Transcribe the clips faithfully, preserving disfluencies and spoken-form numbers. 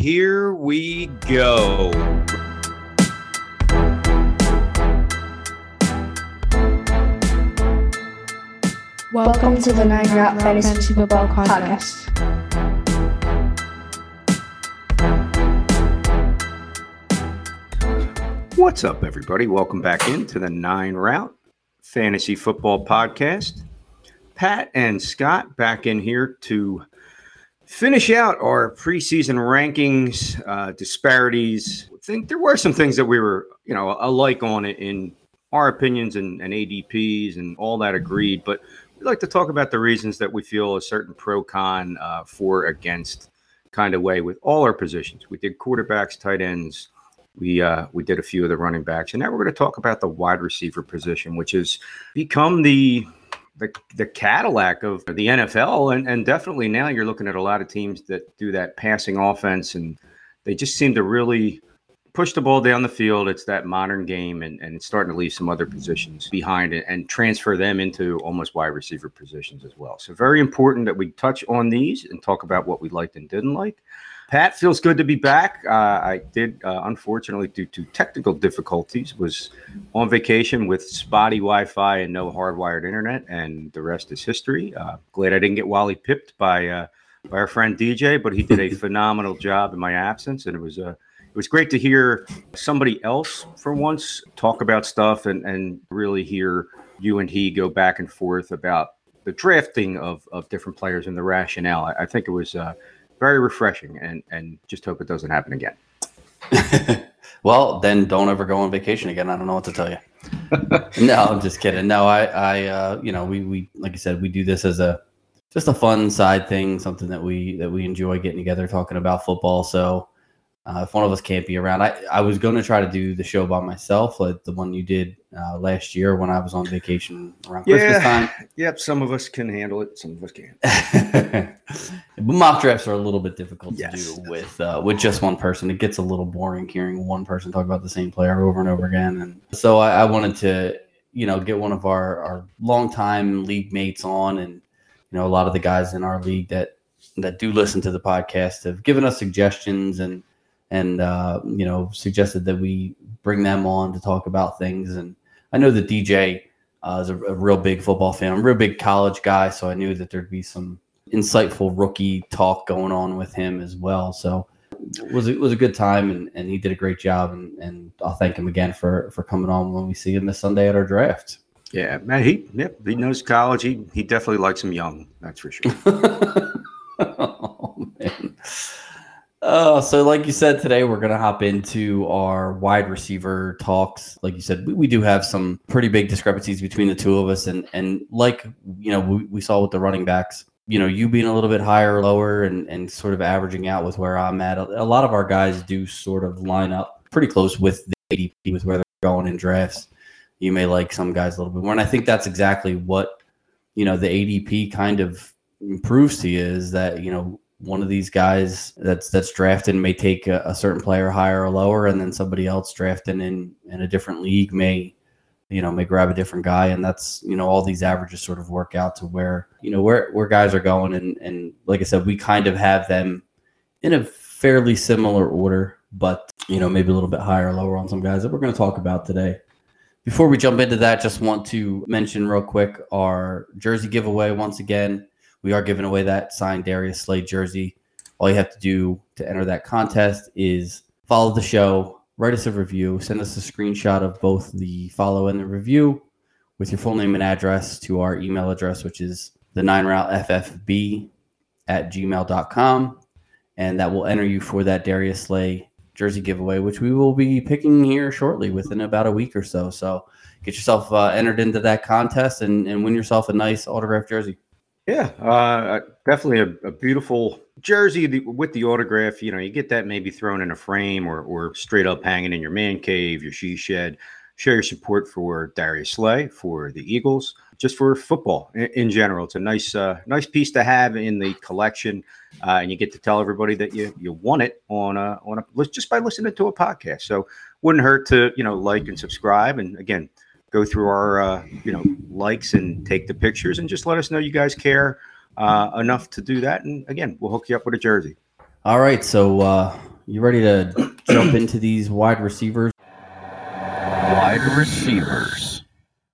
here we go. Welcome to the Nine Route Fantasy Football Podcast. What's up, everybody? Welcome back into the Nine Route Fantasy Football Podcast. Pat and Scott back in here to finish out our preseason rankings, uh, disparities. I think there were some things that we were, you know, alike on it in our opinions and, and A D Ps and all that agreed. But we'd like to talk about the reasons that we feel a certain pro con uh, for against kind of way with all our positions. We did quarterbacks, tight ends. We uh, we did a few of the running backs. And now we're going to talk about the wide receiver position, which has become the The, the Cadillac of the N F L, and, and definitely now you're looking at a lot of teams that do that passing offense, and they just seem to really push the ball down the field. It's that modern game, and, and it's starting to leave some other positions behind and, and transfer them into almost wide receiver positions as well. So very important that we touch on these and talk about what we liked and didn't like. Pat, feels good to be back. Uh, I did, uh, unfortunately, due to technical difficulties, was on vacation with spotty Wi-Fi and no hardwired internet, and the rest is history. Uh, glad I didn't get Wally pipped by uh, by our friend D J, but he did a phenomenal job in my absence, and it was uh, it was great to hear somebody else for once talk about stuff and, and really hear you and he go back and forth about the drafting of, of different players and the rationale. I, I think it was Uh, Very refreshing, and and just hope it doesn't happen again. Well, then don't ever go on vacation again. I don't know what to tell you. No, I'm just kidding. No, I, I, uh, you know, we, we, like I said, we do this as a just a fun side thing, something that we that we enjoy getting together, talking about football. So uh, if one of us can't be around, I, I was going to try to do the show by myself, like the one you did uh, last year when I was on vacation around yeah. Christmas time. Yep, some of us can handle it, some of us can't. Mock drafts are a little bit difficult yes. to do with uh, with just one person. It gets a little boring hearing one person talk about the same player over and over again. And so I, I wanted to, you know, get one of our, our longtime league mates on, and you know, a lot of the guys in our league that that do listen to the podcast have given us suggestions and and uh, you know, suggested that we bring them on to talk about things. And I know that D J uh, is a, a real big football fan. I'm a real big college guy, so I knew that there'd be some insightful rookie talk going on with him as well. So it was, it was a good time, and, and he did a great job. And, and I'll thank him again for, for coming on when we see him this Sunday at our draft. Yeah, man, he yep, he knows college. He, he definitely likes him young, that's for sure. Oh, man. Uh, so like you said, today we're going to hop into our wide receiver talks. Like you said, we, we do have some pretty big discrepancies between the two of us. And, and like, you know, we, we saw with the running backs, you know, you being a little bit higher or lower and, and sort of averaging out with where I'm at. A, a lot of our guys do sort of line up pretty close with the A D P, with where they're going in drafts. You may like some guys a little bit more. And I think that's exactly what, you know, the A D P kind of improves to you, is that, you know, one of these guys that's that's drafted may take a, a certain player higher or lower, and then somebody else drafted in, in a different league may, you know, may grab a different guy. And that's, you know, all these averages sort of work out to where, you know, where, where guys are going. And, and like I said, we kind of have them in a fairly similar order, but, you know, maybe a little bit higher or lower on some guys that we're going to talk about today. Before we jump into that, just want to mention real quick our jersey giveaway once again. We are giving away that signed Darius Slay jersey. All you have to do to enter that contest is follow the show, write us a review, send us a screenshot of both the follow and the review with your full name and address to our email address, which is the nine route f f b at gmail dot com. And that will enter you for that Darius Slay jersey giveaway, which we will be picking here shortly within about a week or so. So get yourself uh, entered into that contest and, and win yourself a nice autographed jersey. Yeah, uh, definitely a, a beautiful jersey with the autograph. You know, you get that maybe thrown in a frame or or straight up hanging in your man cave, your she shed. Show your support for Darius Slay, for the Eagles, just for football in, in general. It's a nice uh, nice piece to have in the collection, uh, and you get to tell everybody that you you want it on a, on a, just by listening to a podcast. So wouldn't hurt to, you know, like and subscribe, and again, go through our, uh, you know, likes and take the pictures, and just let us know you guys care uh, enough to do that. And again, we'll hook you up with a jersey. All right. So uh, You ready to jump into these wide receivers? Wide receivers.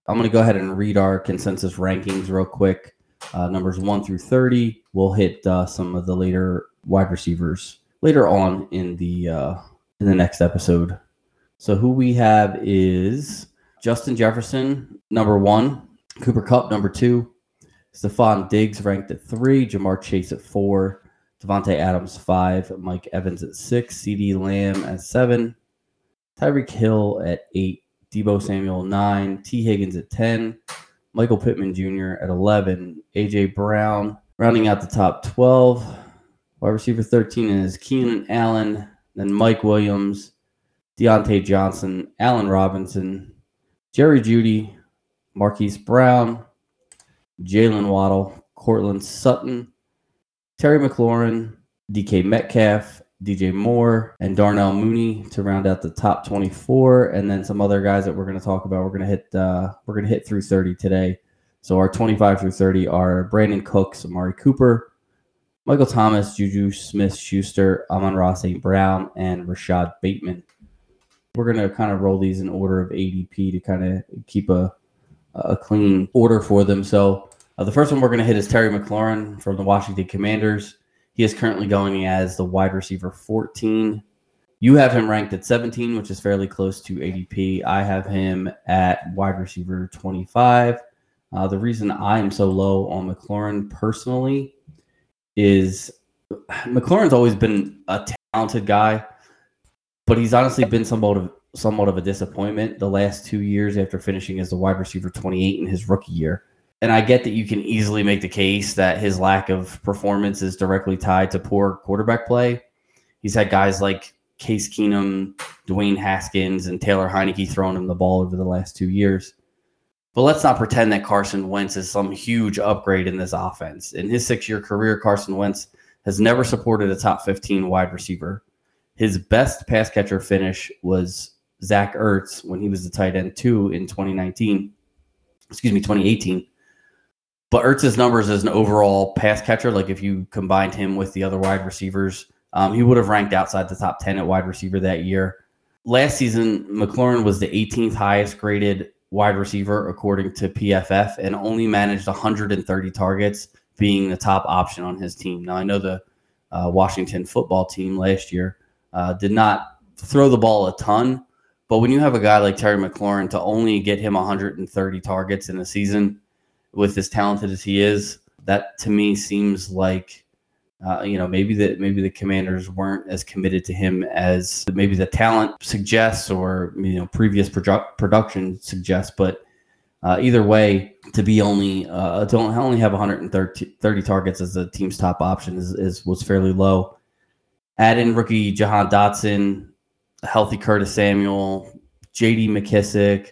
I'm going to go ahead and read our consensus rankings real quick. Uh, numbers one through thirty. We'll hit uh, some of the later wide receivers later on in the uh, in the next episode. So who we have is Justin Jefferson, number one. Cooper Kupp, number two. Stefon Diggs ranked at three. Ja'Marr Chase at four. Devontae Adams, five. Mike Evans at six. CeeDee Lamb at seven. Tyreek Hill at eight. Deebo Samuel, nine. Tee Higgins at ten. Michael Pittman Junior at eleven. A J Brown rounding out the top twelve. Wide receiver thirteen is Keenan Allen. Then Mike Williams, Deontay Johnson, Allen Robinson, Jerry Jeudy, Marquise Brown, Jaylen Waddle, Courtland Sutton, Terry McLaurin, D K Metcalf, D J Moore, and Darnell Mooney to round out the top twenty-four, and then some other guys that we're going to talk about. We're going to hit uh, we're going to hit through thirty today. So our twenty-five through thirty are Brandon Cooks, Amari Cooper, Michael Thomas, Juju Smith-Schuster, Amon-Ra Saint Brown, and Rashad Bateman. We're going to kind of roll these in order of A D P to kind of keep a a clean order for them. So uh, the first one we're going to hit is Terry McLaurin from the Washington Commanders. He is currently going as the wide receiver fourteen. You have him ranked at seventeen, which is fairly close to A D P. I have him at wide receiver twenty-five. Uh, the reason I am so low on McLaurin personally is McLaurin's always been a talented guy, but he's honestly been somewhat of, somewhat of a disappointment the last two years after finishing as the wide receiver twenty-eight in his rookie year. And I get that you can easily make the case that his lack of performance is directly tied to poor quarterback play. He's had guys like Case Keenum, Dwayne Haskins, and Taylor Heineke throwing him the ball over the last two years. But let's not pretend that Carson Wentz is some huge upgrade in this offense. In his six-year career, Carson Wentz has never supported a top fifteen wide receiver. His best pass catcher finish was Zach Ertz when he was the tight end two in twenty nineteen. Excuse me, twenty eighteen. But Ertz's numbers as an overall pass catcher, like if you combined him with the other wide receivers, um, he would have ranked outside the top ten at wide receiver that year. Last season, McLaurin was the eighteenth highest graded wide receiver according to P F F and only managed one hundred thirty targets, being the top option on his team. Now, I know the uh, Washington football team last year uh, did not throw the ball a ton, but when you have a guy like Terry McLaurin to only get him one hundred thirty targets in a season, with as talented as he is, that to me seems like, uh, you know, maybe that maybe the Commanders weren't as committed to him as maybe the talent suggests, or you know, previous produ- production suggests. But uh, either way, to be only uh, to only have one hundred thirty targets as the team's top option is, is was fairly low. Add in rookie Jahan Dotson, healthy Curtis Samuel, J D McKissick,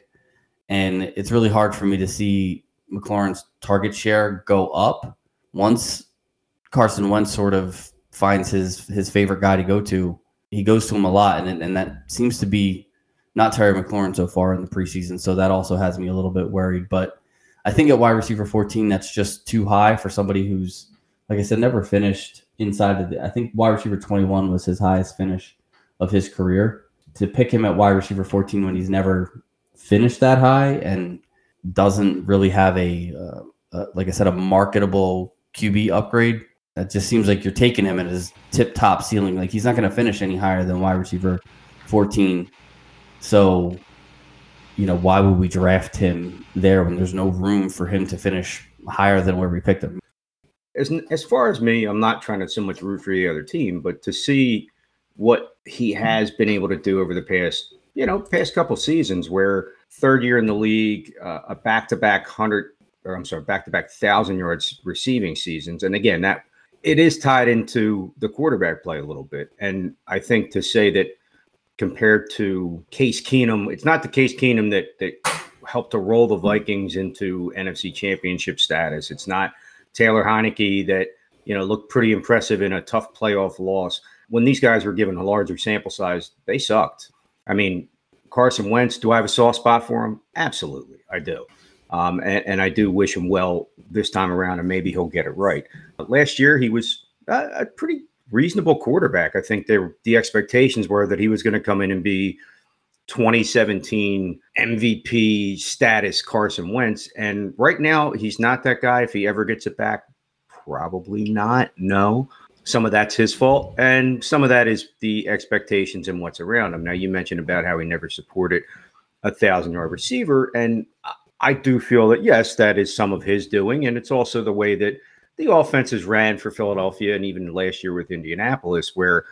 and it's really hard for me to see McLaurin's target share go up once Carson Wentz sort of finds his his favorite guy to go to. He goes to him a lot, and and that seems to be not Terry McLaurin so far in the preseason, so that also has me a little bit worried. But I think at wide receiver fourteen, that's just too high for somebody who's, like I said, never finished inside of the, I think wide receiver twenty-one was his highest finish of his career. To pick him at wide receiver fourteen when he's never finished that high and doesn't really have a, uh, uh, like I said, a marketable Q B upgrade. That just seems like you're taking him at his tip-top ceiling. Like, he's not going to finish any higher than wide receiver fourteen. So, you know, why would we draft him there when there's no room for him to finish higher than where we picked him? As, as far as me, I'm not trying to so much root for the other team, but to see what he has been able to do over the past, you know, past couple seasons where – third year in the league, uh, a back-to-back hundred, or I'm sorry, back-to-back thousand yards receiving seasons, and again, that it is tied into the quarterback play a little bit. And I think to say that compared to Case Keenum, it's not the Case Keenum that that helped to roll the Vikings into N F C Championship status. It's not Taylor Heineke that, you know, looked pretty impressive in a tough playoff loss. When these guys were given a larger sample size, they sucked. I mean, Carson Wentz, do I have a soft spot for him? Absolutely, I do. Um, and, and I do wish him well this time around, and maybe he'll get it right. But last year, he was a, a pretty reasonable quarterback. I think they were, the expectations were that he was going to come in and be twenty seventeen M V P status Carson Wentz. And right now, he's not that guy. If he ever gets it back, probably not. No. Some of that's his fault, and some of that is the expectations and what's around him. Now, you mentioned about how he never supported a thousand-yard receiver, and I do feel that, yes, that is some of his doing, and it's also the way that the offenses ran for Philadelphia and even last year with Indianapolis, where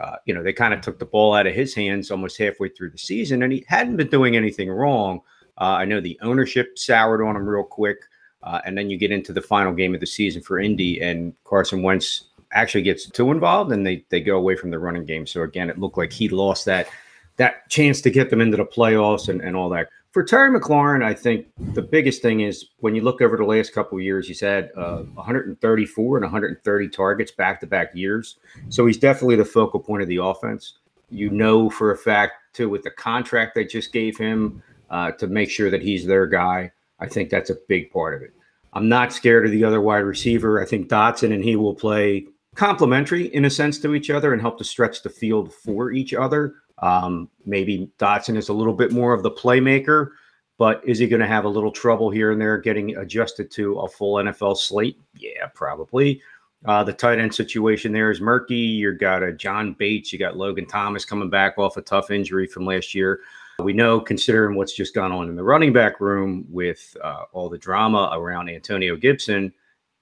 uh, you know, they kind of took the ball out of his hands almost halfway through the season, and he hadn't been doing anything wrong. Uh, I know the ownership soured on him real quick, uh, and then you get into the final game of the season for Indy, and Carson Wentz actually gets too involved, and they they go away from the running game. So again, it looked like he lost that that chance to get them into the playoffs and, and all that. For Terry McLaurin, I think the biggest thing is when you look over the last couple of years, he's had uh, one hundred thirty-four and one hundred thirty targets back-to-back years. So he's definitely the focal point of the offense. You know for a fact, too, with the contract they just gave him uh, to make sure that he's their guy, I think that's a big part of it. I'm not scared of the other wide receiver. I think Dotson and he will play complementary in a sense to each other and help to stretch the field for each other. Um, maybe Dotson is a little bit more of the playmaker, but is he going to have a little trouble here and there getting adjusted to a full N F L slate? Yeah, probably. Uh, the tight end situation there is murky. You got a John Bates. You got Logan Thomas coming back off a tough injury from last year. We know, considering what's just gone on in the running back room with uh, all the drama around Antonio Gibson,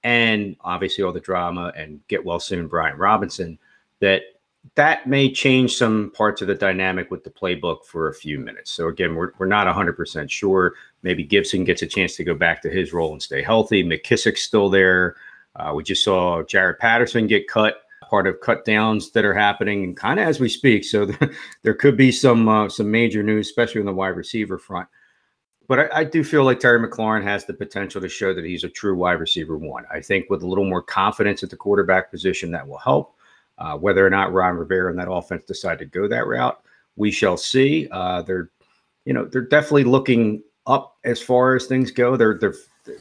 and obviously all the drama and get well soon Brian Robinson, that that may change some parts of the dynamic with the playbook for a few minutes. So again, we're we're not one hundred percent sure. Maybe Gibson gets a chance to go back to his role and stay healthy. McKissick's still there. Uh, we just saw Jared Patterson get cut, part of cut downs that are happening and kind of as we speak. So there, there could be some uh, some major news, especially on the wide receiver front. But I, I do feel like Terry McLaurin has the potential to show that he's a true wide receiver one. I think with a little more confidence at the quarterback position, that will help. Uh, whether or not Ron Rivera and that offense decide to go that route, we shall see. Uh, they're, you know, they're definitely looking up as far as things go. They're, they're, they're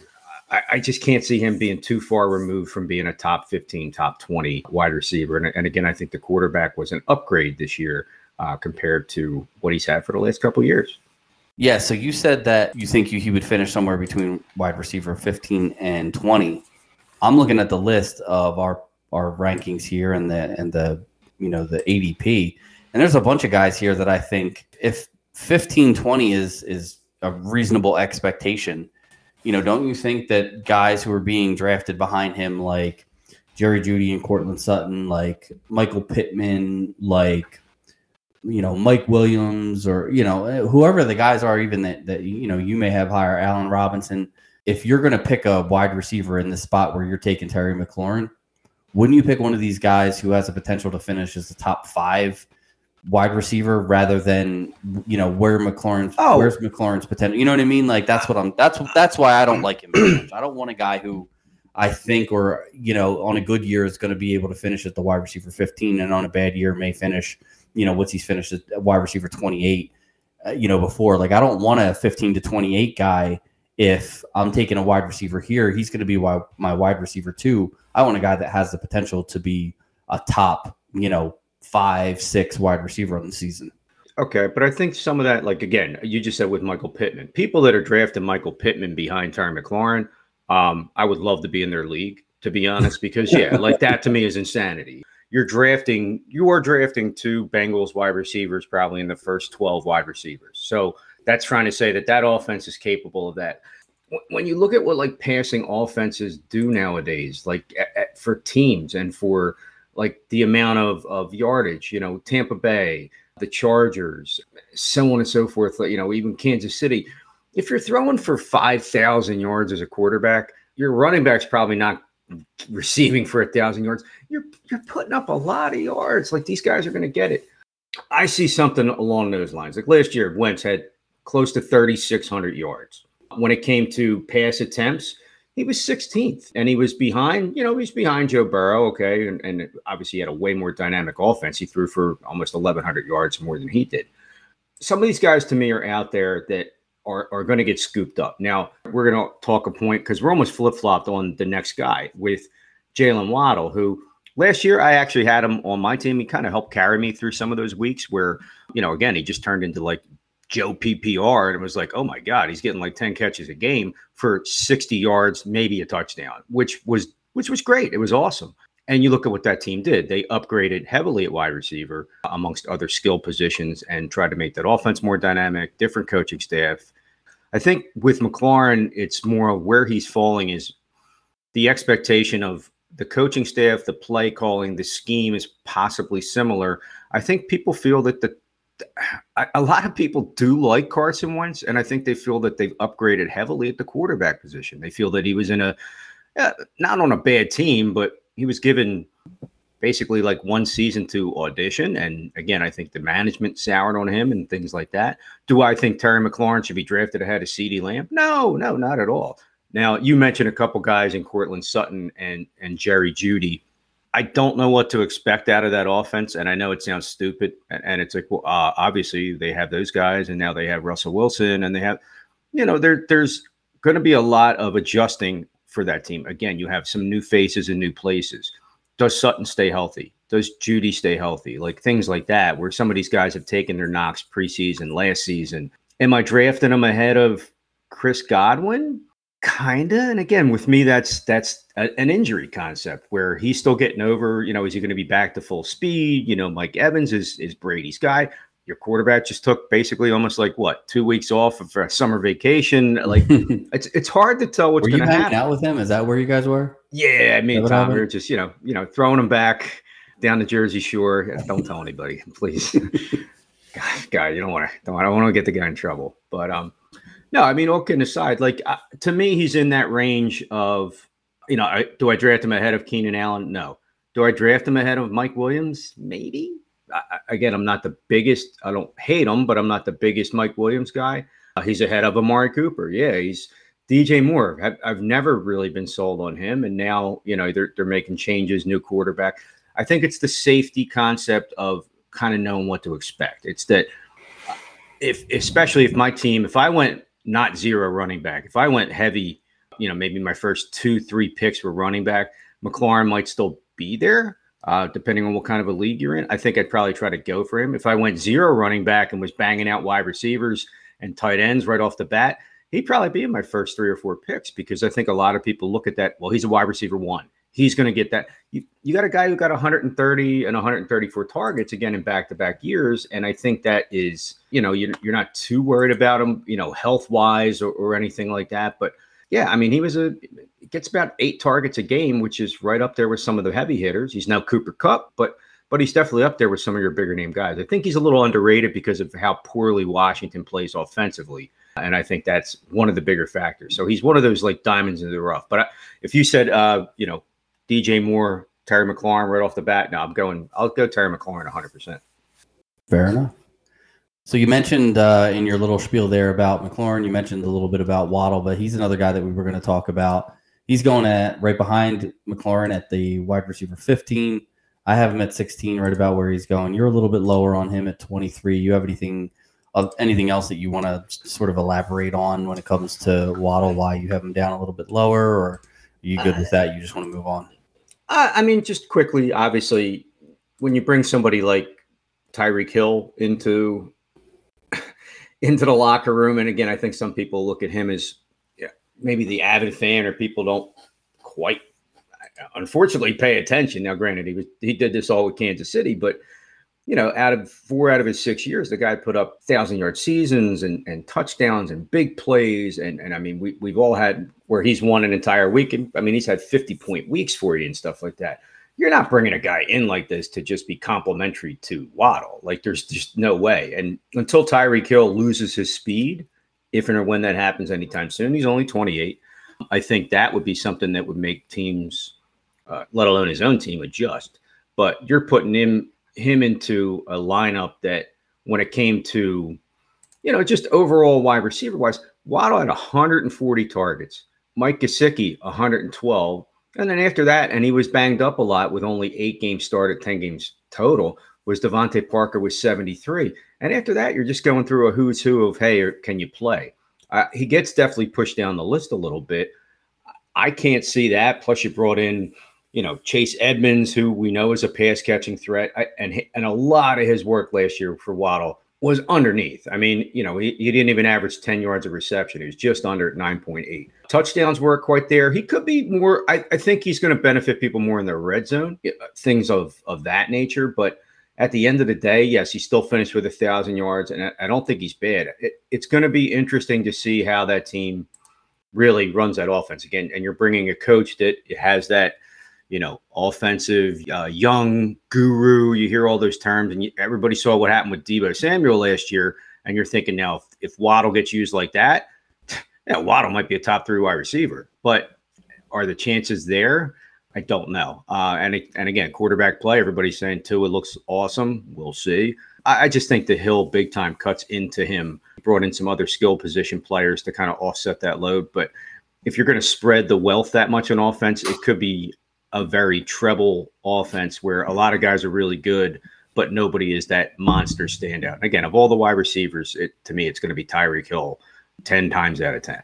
I, I just can't see him being too far removed from being a top fifteen, top twenty wide receiver. And, and again, I think the quarterback was an upgrade this year uh, compared to what he's had for the last couple of years. Yeah, so you said that you think he would finish somewhere between wide receiver fifteen and twenty. I'm looking at the list of our, our rankings here and the and the you know the A D P, and there's a bunch of guys here that I think if fifteen twenty is is a reasonable expectation, you know, don't you think that guys who are being drafted behind him like Jerry Jeudy and Courtland Sutton, like Michael Pittman, like you know, Mike Williams, or, you know, whoever the guys are, even that, that, you know, you may have higher, Allen Robinson, if you're going to pick a wide receiver in the spot where you're taking Terry McLaurin, wouldn't you pick one of these guys who has the potential to finish as the top five wide receiver rather than, you know, where McLaurin's, oh. where's McLaurin's potential? You know what I mean? Like, that's what I'm, that's, that's why I don't like him very much. I don't want a guy who I think, or, you know, on a good year is going to be able to finish at the wide receiver fifteen, and on a bad year may finish, you know, once he's finished at wide receiver twenty-eight, uh, you know, before. Like, I don't want a fifteen to twenty-eight guy. If I'm taking a wide receiver here, he's going to be wide, my wide receiver two. I want a guy that has the potential to be a top, you know, five, six wide receiver on the season. Okay, but I think some of that, like, again, you just said with Michael Pittman, people that are drafting Michael Pittman behind Terry McLaurin, um, I would love to be in their league, to be honest, because, yeah, like, that to me is insanity. You're drafting, you are drafting two Bengals wide receivers probably in the first twelve wide receivers. So that's trying to say that that offense is capable of that. When you look at what like passing offenses do nowadays, like at, at, for teams and for like the amount of, of yardage, you know, Tampa Bay, the Chargers, so on and so forth, you know, even Kansas City, if you're throwing for five thousand yards as a quarterback, your running back's probably not receiving for a thousand yards. You're you're putting up a lot of yards. Like, these guys are going to get it. I see something along those lines. Like last year, Wentz had close to thirty-six hundred yards. When it came to pass attempts, he was sixteenth, and he was behind, you know, he's behind Joe Burrow. Okay. And, and obviously he had a way more dynamic offense. He threw for almost eleven hundred yards more than he did. Some of these guys to me are out there that Are, are going to get scooped up. Now, we're going to talk a point because we're almost flip-flopped on the next guy with Jaylen Waddle, who Last year, I actually had him on my team. He kind of helped carry me through some of those weeks where, you know, again, he just turned into like Joe P P R, and it was like, oh my God, he's getting like ten catches a game for sixty yards, maybe a touchdown, which was which was great. It was awesome. And you look at what that team did. They upgraded heavily at wide receiver, amongst other skill positions, and tried to make that offense more dynamic, different coaching staff. I think with McLaurin, it's more of where he's falling is the expectation of the coaching staff, the play calling, the scheme is possibly similar. I think people feel that the a lot of people do like Carson Wentz, and I think they feel that they've upgraded heavily at the quarterback position. They feel that he was in a, not on a bad team, but he was given basically like one season to audition. And again, I think the management soured on him and things like that. Do I think Terry McLaurin should be drafted ahead of CeeDee Lamb? No, no, not at all. Now, you mentioned a couple guys in Courtland Sutton and, and Jerry Jeudy. I don't know what to expect out of that offense. And I know it sounds stupid. And, and it's like, well, uh, obviously they have those guys, and now they have Russell Wilson, and they have, you know, there, there's going to be a lot of adjusting for that team. Again, you have some new faces and new places. Does Sutton stay healthy? Does Jeudy stay healthy? Like things like that, where some of these guys have taken their knocks preseason, last season. Am I drafting them ahead of Chris Godwin? Kinda. And again, with me, that's that's a, an injury concept where he's still getting over, you know, is he going to be back to full speed? You know, Mike Evans is is Brady's guy. Your quarterback just took basically almost like what, two weeks off for a summer vacation. Like it's it's hard to tell what's going to happen. Were you hanging out with him? Is that where you guys were? Yeah, me and Tom were just, you know, you know, throwing him back down the Jersey Shore. Don't tell anybody, please. God, God, you don't want to. Don't I don't want to get the guy in trouble. But um, no, I mean, all kidding aside, like uh, to me, he's in that range of, you know, I, do I draft him ahead of Keenan Allen? No. Do I draft him ahead of Mike Williams? Maybe. I, again, I'm not the biggest. I don't hate him, but I'm not the biggest Mike Williams guy. Uh, he's ahead of Amari Cooper. Yeah, he's D J Moore. I've, I've never really been sold on him, and now you know they're they're making changes. New quarterback. I think it's the safety concept of kind of knowing what to expect. It's that if especially if my team, if I went not zero running back, if I went heavy, you know, maybe my first two three picks were running back. McLaurin might still be there. Uh, depending on what kind of a league you're in, I think I'd probably try to go for him. If I went zero running back and was banging out wide receivers and tight ends right off the bat, he'd probably be in my first three or four picks because I think a lot of people look at that. Well, he's a wide receiver one. He's going to get that. You, you got a guy who got one hundred thirty and one hundred thirty-four targets again in back-to-back years. And I think that is, you know, you're, you're not too worried about him, you know, health-wise or, or anything like that. But yeah, I mean, he was a gets about eight targets a game, which is right up there with some of the heavy hitters. He's now Cooper Kupp, but but he's definitely up there with some of your bigger name guys. I think he's a little underrated because of how poorly Washington plays offensively, and I think that's one of the bigger factors. So he's one of those like diamonds in the rough. But I, if you said, uh, you know, D J Moore, Terry McLaurin right off the bat, no, I'm going. I'll go Terry McLaurin one hundred percent. Fair enough. So you mentioned uh, in your little spiel there about McLaurin, you mentioned a little bit about Waddle, but he's another guy that we were going to talk about. He's going at right behind McLaurin at the wide receiver fifteen. I have him at sixteen, right about where he's going. You're a little bit lower on him at twenty-three. You have anything uh, anything else that you want to sort of elaborate on when it comes to Waddle, why you have him down a little bit lower, or are you good with that? You just want to move on? Uh, I mean, just quickly, obviously, when you bring somebody like Tyreek Hill into – into the locker room. And again, I think some people look at him as yeah, maybe the avid fan, or people don't quite, unfortunately, pay attention. Now, granted, he was, he did this all with Kansas City, but you know, out of four out of his six years, the guy put up thousand yard seasons and, and touchdowns and big plays. And, and I mean, we, we've all had where he's won an entire week. And I mean, he's had fifty point weeks for you and stuff like that. You're not bringing a guy in like this to just be complimentary to Waddle. Like there's just no way. And until Tyreek Hill loses his speed, if and when that happens anytime soon, he's only twenty-eight. I think that would be something that would make teams, uh, let alone his own team, adjust. But you're putting him, him into a lineup that when it came to, you know, just overall wide receiver wise, Waddle had one hundred forty targets. Mike Gesicki, one hundred twelve. And then after that, and he was banged up a lot with only eight games started, ten games total, was Devontae Parker with seventy-three. And after that, you're just going through a who's who of, hey, can you play? Uh, he gets definitely pushed down the list a little bit. I can't see that. Plus, you brought in you know, Chase Edmonds, who we know is a pass catching threat, I, and and a lot of his work last year for Waddle was underneath. I mean, you know, he, he didn't even average ten yards of reception. He was just under at nine point eight. Touchdowns weren't quite there. He could be more. I, I think he's going to benefit people more in the red zone, things of, of that nature. But at the end of the day, yes, he still finished with one thousand yards, and I, I don't think he's bad. It, it's going to be interesting to see how that team really runs that offense. Again, and you're bringing a coach that has that, you know, offensive uh, young guru. You hear all those terms, and you, everybody saw what happened with Deebo Samuel last year, and you're thinking now if, if Waddle gets used like that, yeah, Waddle might be a top three wide receiver. But are the chances there? I don't know. Uh, and and again, quarterback play, everybody's saying too, it looks awesome. We'll see. I, I just think the Hill big time cuts into him. Brought in some other skill position players to kind of offset that load. But if you're going to spread the wealth that much on offense, it could be a very treble offense where a lot of guys are really good, but nobody is that monster standout. Again, of all the wide receivers, it, to me, it's going to be Tyreek Hill ten times out of ten.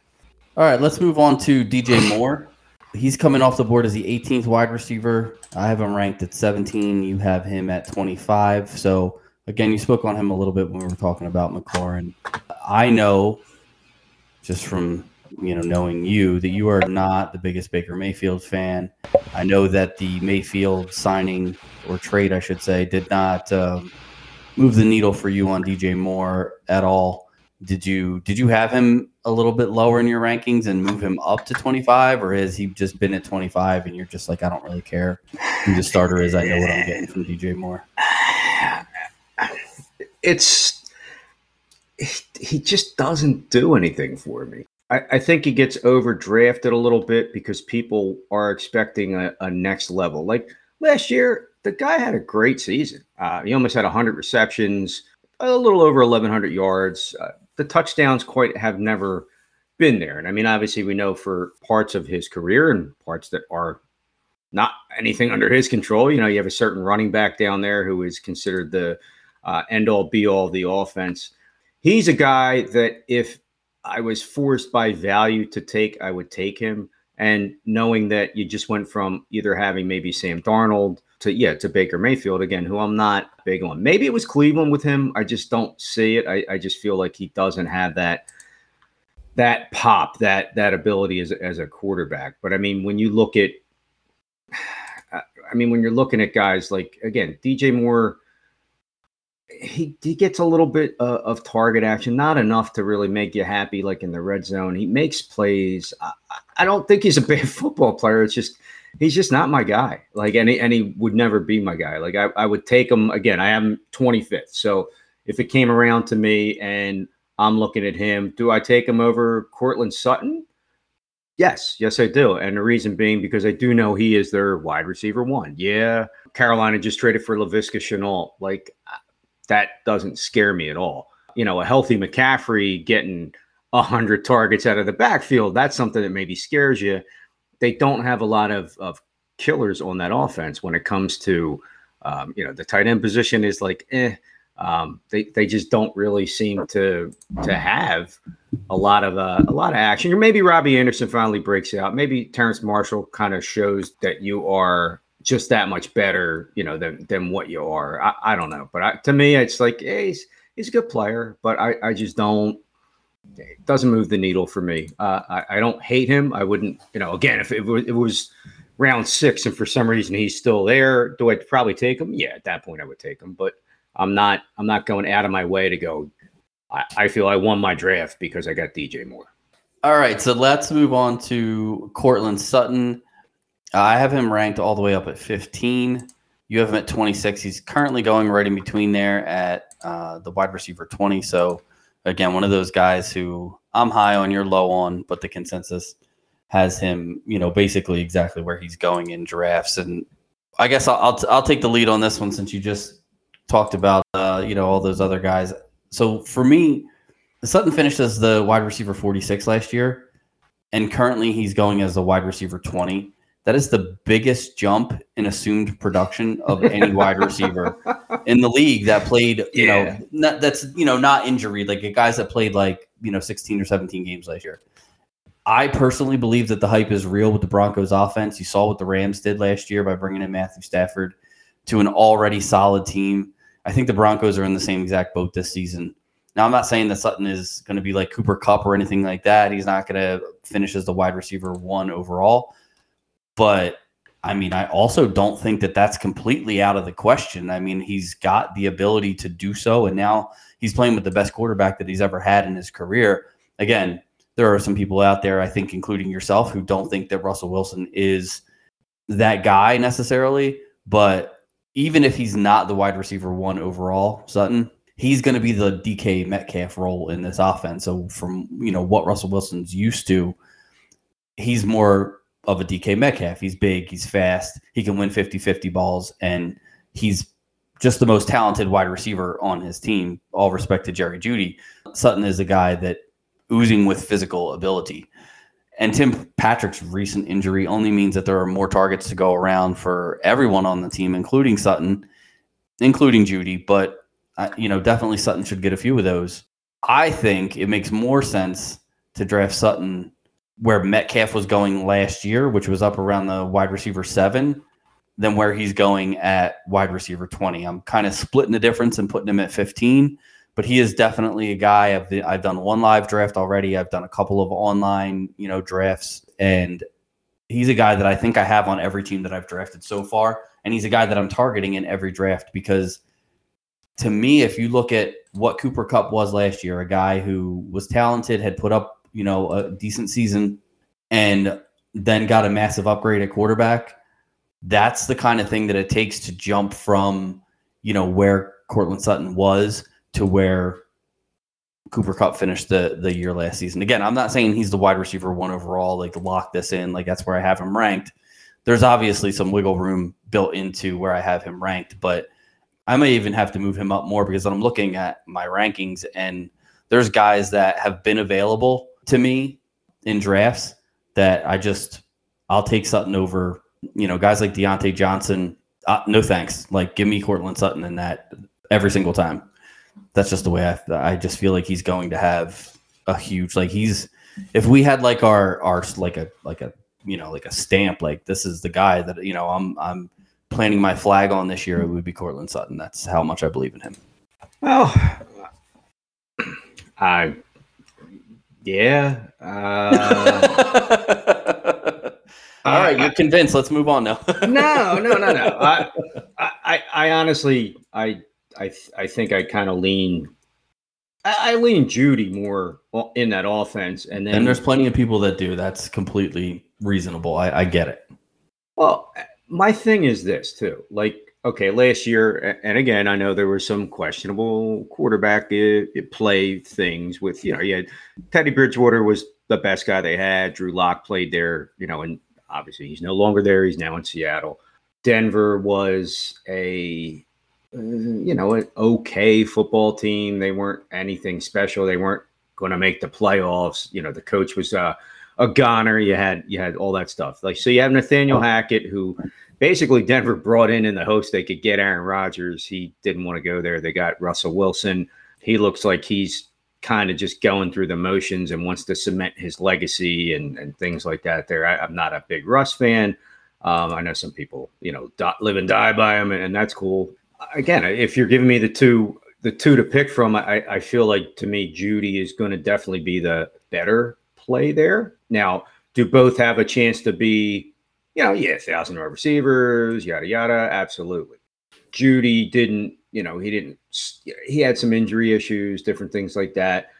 All right, let's move on to D J Moore. He's coming off the board as the eighteenth wide receiver. I have him ranked at seventeen. You have him at twenty-five. So, again, you spoke on him a little bit when we were talking about McLaurin. I know just from, you know, knowing you that you are not the biggest Baker Mayfield fan. I know that the Mayfield signing or trade, I should say, did not um, move the needle for you on D J Moore at all. Did you did you have him a little bit lower in your rankings and move him up to twenty-five, or has he just been at twenty-five and you're just like, I don't really care who the starter is. I know what I'm getting from D J Moore. It's he just doesn't do anything for me. I, I think he gets overdrafted a little bit because people are expecting a, a next level. Like last year, the guy had a great season. Uh, he almost had one hundred receptions. A little over eleven hundred yards. Uh, the touchdowns quite have never been there. And I mean, obviously we know for parts of his career and parts that are not anything under his control, you know, you have a certain running back down there who is considered the uh, end all be all of the offense. He's a guy that if I was forced by value to take, I would take him. And knowing that you just went from either having maybe Sam Darnold to, yeah, to Baker Mayfield again, who I'm not big on. Maybe it was Cleveland with him. I just don't see it. I, I just feel like he doesn't have that that pop, that that ability as, as a quarterback. But I mean, when you look at, I mean, when you're looking at guys like, again, D J Moore, he, he gets a little bit uh, of target action, not enough to really make you happy, like in the red zone. He makes plays. I, I don't think he's a bad football player. It's just he's just not my guy. Like and he, and he would never be my guy. Like I, I would take him again. I have him twenty-fifth. So if it came around to me and I'm looking at him, do I take him over Courtland Sutton? Yes. Yes, I do. And the reason being because I do know he is their wide receiver one. Yeah. Carolina just traded for Laviska Shenault. Like that doesn't scare me at all. You know, a healthy McCaffrey getting one hundred targets out of the backfield, that's something that maybe scares you. They don't have a lot of, of killers on that offense when it comes to, um, you know, the tight end position is like, eh. Um, they they just don't really seem to to have a lot of uh, a lot of action. Or maybe Robbie Anderson finally breaks out. Maybe Terrence Marshall kind of shows that you are just that much better, you know, than than what you are. I, I don't know, but I, to me, it's like, hey, he's he's a good player, but I, I just don't. It doesn't move the needle for me. Uh, I, I don't hate him. I wouldn't, you know, again, if it was, it was round six and for some reason he's still there, do I probably take him? Yeah, at that point I would take him, but I'm not, I'm not going out of my way to go. I, I feel I won my draft because I got D J Moore. All right. So let's move on to Courtland Sutton. I have him ranked all the way up at fifteen. You have him at twenty-six. He's currently going right in between there at uh, the wide receiver twenty. So, again, one of those guys who I'm high on, you're low on, but the consensus has him, you know, basically exactly where he's going in drafts. And I guess I'll I'll, t- I'll take the lead on this one since you just talked about, uh, you know, all those other guys. So for me, Sutton finished as the wide receiver forty-six last year, and currently he's going as the wide receiver twenty. That is the biggest jump in assumed production of any wide receiver in the league that played, you yeah. know, not, that's, you know, not injury, like guys that played like, you know, sixteen or seventeen games last year. I personally believe that the hype is real with the Broncos offense. You saw what the Rams did last year by bringing in Matthew Stafford to an already solid team. I think the Broncos are in the same exact boat this season. Now, I'm not saying that Sutton is going to be like Cooper Kupp or anything like that. He's not going to finish as the wide receiver one overall. But, I mean, I also don't think that that's completely out of the question. I mean, he's got the ability to do so, and now he's playing with the best quarterback that he's ever had in his career. Again, there are some people out there, I think, including yourself, who don't think that Russell Wilson is that guy necessarily. But even if he's not the wide receiver one overall, Sutton, he's going to be the D K Metcalf role in this offense. So from, you know, what Russell Wilson's used to, he's more of a D K Metcalf. He's big, he's fast, he can win fifty-fifty balls, and he's just the most talented wide receiver on his team. All respect to Jerry Jeudy. Sutton is a guy that oozing with physical ability. And Tim Patrick's recent injury only means that there are more targets to go around for everyone on the team, including Sutton, including Jeudy, but Uh, you know, definitely Sutton should get a few of those. I think it makes more sense to draft Sutton where Metcalf was going last year, which was up around the wide receiver seven, than where he's going at wide receiver twenty. I'm kind of splitting the difference and putting him at fifteen, but he is definitely a guy. I've, I've done one live draft already. I've done a couple of online, you know, drafts, and he's a guy that I think I have on every team that I've drafted so far. And he's a guy that I'm targeting in every draft because, to me, if you look at what Cooper Kupp was last year, a guy who was talented, had put up, you know, a decent season, and then got a massive upgrade at quarterback, that's the kind of thing that it takes to jump from, you know, where Courtland Sutton was to where Cooper Kupp finished the, the year last season. Again, I'm not saying he's the wide receiver one overall, like lock this in, like that's where I have him ranked. There's obviously some wiggle room built into where I have him ranked, but I may even have to move him up more because I'm looking at my rankings and there's guys that have been available to me in drafts that I just, I'll take Sutton over, you know, guys like Deontay Johnson. Uh, no thanks. Like, give me Courtland Sutton in that every single time. That's just the way I, I just feel like he's going to have a huge, like he's, if we had like our, our, like a, like a, you know, like a stamp, like this is the guy that, you know, I'm, I'm, planting my flag on this year, it would be Courtland Sutton. That's how much I believe in him. Well, I, yeah. Uh, All right, you're I, convinced. Let's move on now. no, no, no, no. I, I, I honestly, I, I, I think I kind of lean. I, I lean Jeudy more in that offense, and then and there's plenty of people that do. That's completely reasonable. I, I get it. Well. My thing is this, too. Like, okay, last year, and again, I know there were some questionable quarterback play things with, you know, you had Teddy Bridgewater was the best guy they had. Drew Lock played there, you know, and obviously he's no longer there. He's now in Seattle. Denver was a, you know, an okay football team. They weren't anything special. They weren't going to make the playoffs. You know, the coach was uh, – a goner, you had you had all that stuff. Like, so you have Nathaniel Hackett, who basically Denver brought in in the hopes they could get Aaron Rodgers. He didn't want to go there. They got Russell Wilson. He looks like he's kind of just going through the motions and wants to cement his legacy and, and things like that there. I, I'm not a big Russ fan. Um, I know some people, you know, dot, live and die by him, and, and that's cool. Again, if you're giving me the two the two to pick from, I, I feel like, to me, Jeudy is going to definitely be the better play there. Now, do both have a chance to be, you know, yeah, thousand yard receivers, yada, yada? Absolutely. Jeudy didn't, you know, he didn't, he had some injury issues, different things like that.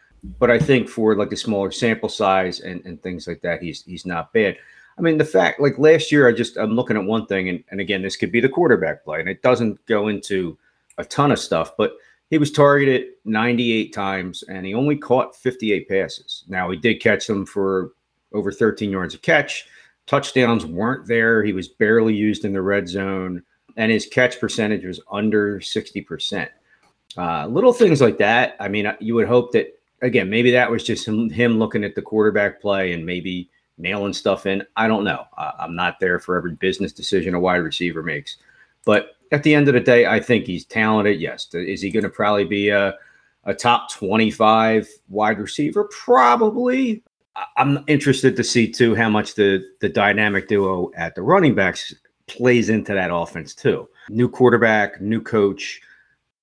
But I think for like a smaller sample size and, and things like that, he's, he's not bad. I mean, the fact, like last year, I just, I'm looking at one thing, and, and again, this could be the quarterback play, and it doesn't go into a ton of stuff, but he was targeted ninety-eight times, and he only caught fifty-eight passes. Now, he did catch them for over thirteen yards of catch. Touchdowns weren't there. He was barely used in the red zone, and his catch percentage was under sixty percent. Uh, little things like that. I mean, you would hope that, again, maybe that was just him, him looking at the quarterback play and maybe nailing stuff in. I don't know. Uh, I'm not there for every business decision a wide receiver makes. But at the end of the day, I think he's talented. Yes. Is he going to probably be a, a top twenty-five wide receiver? Probably. I'm interested to see, too, how much the, the dynamic duo at the running backs plays into that offense, too. New quarterback, new coach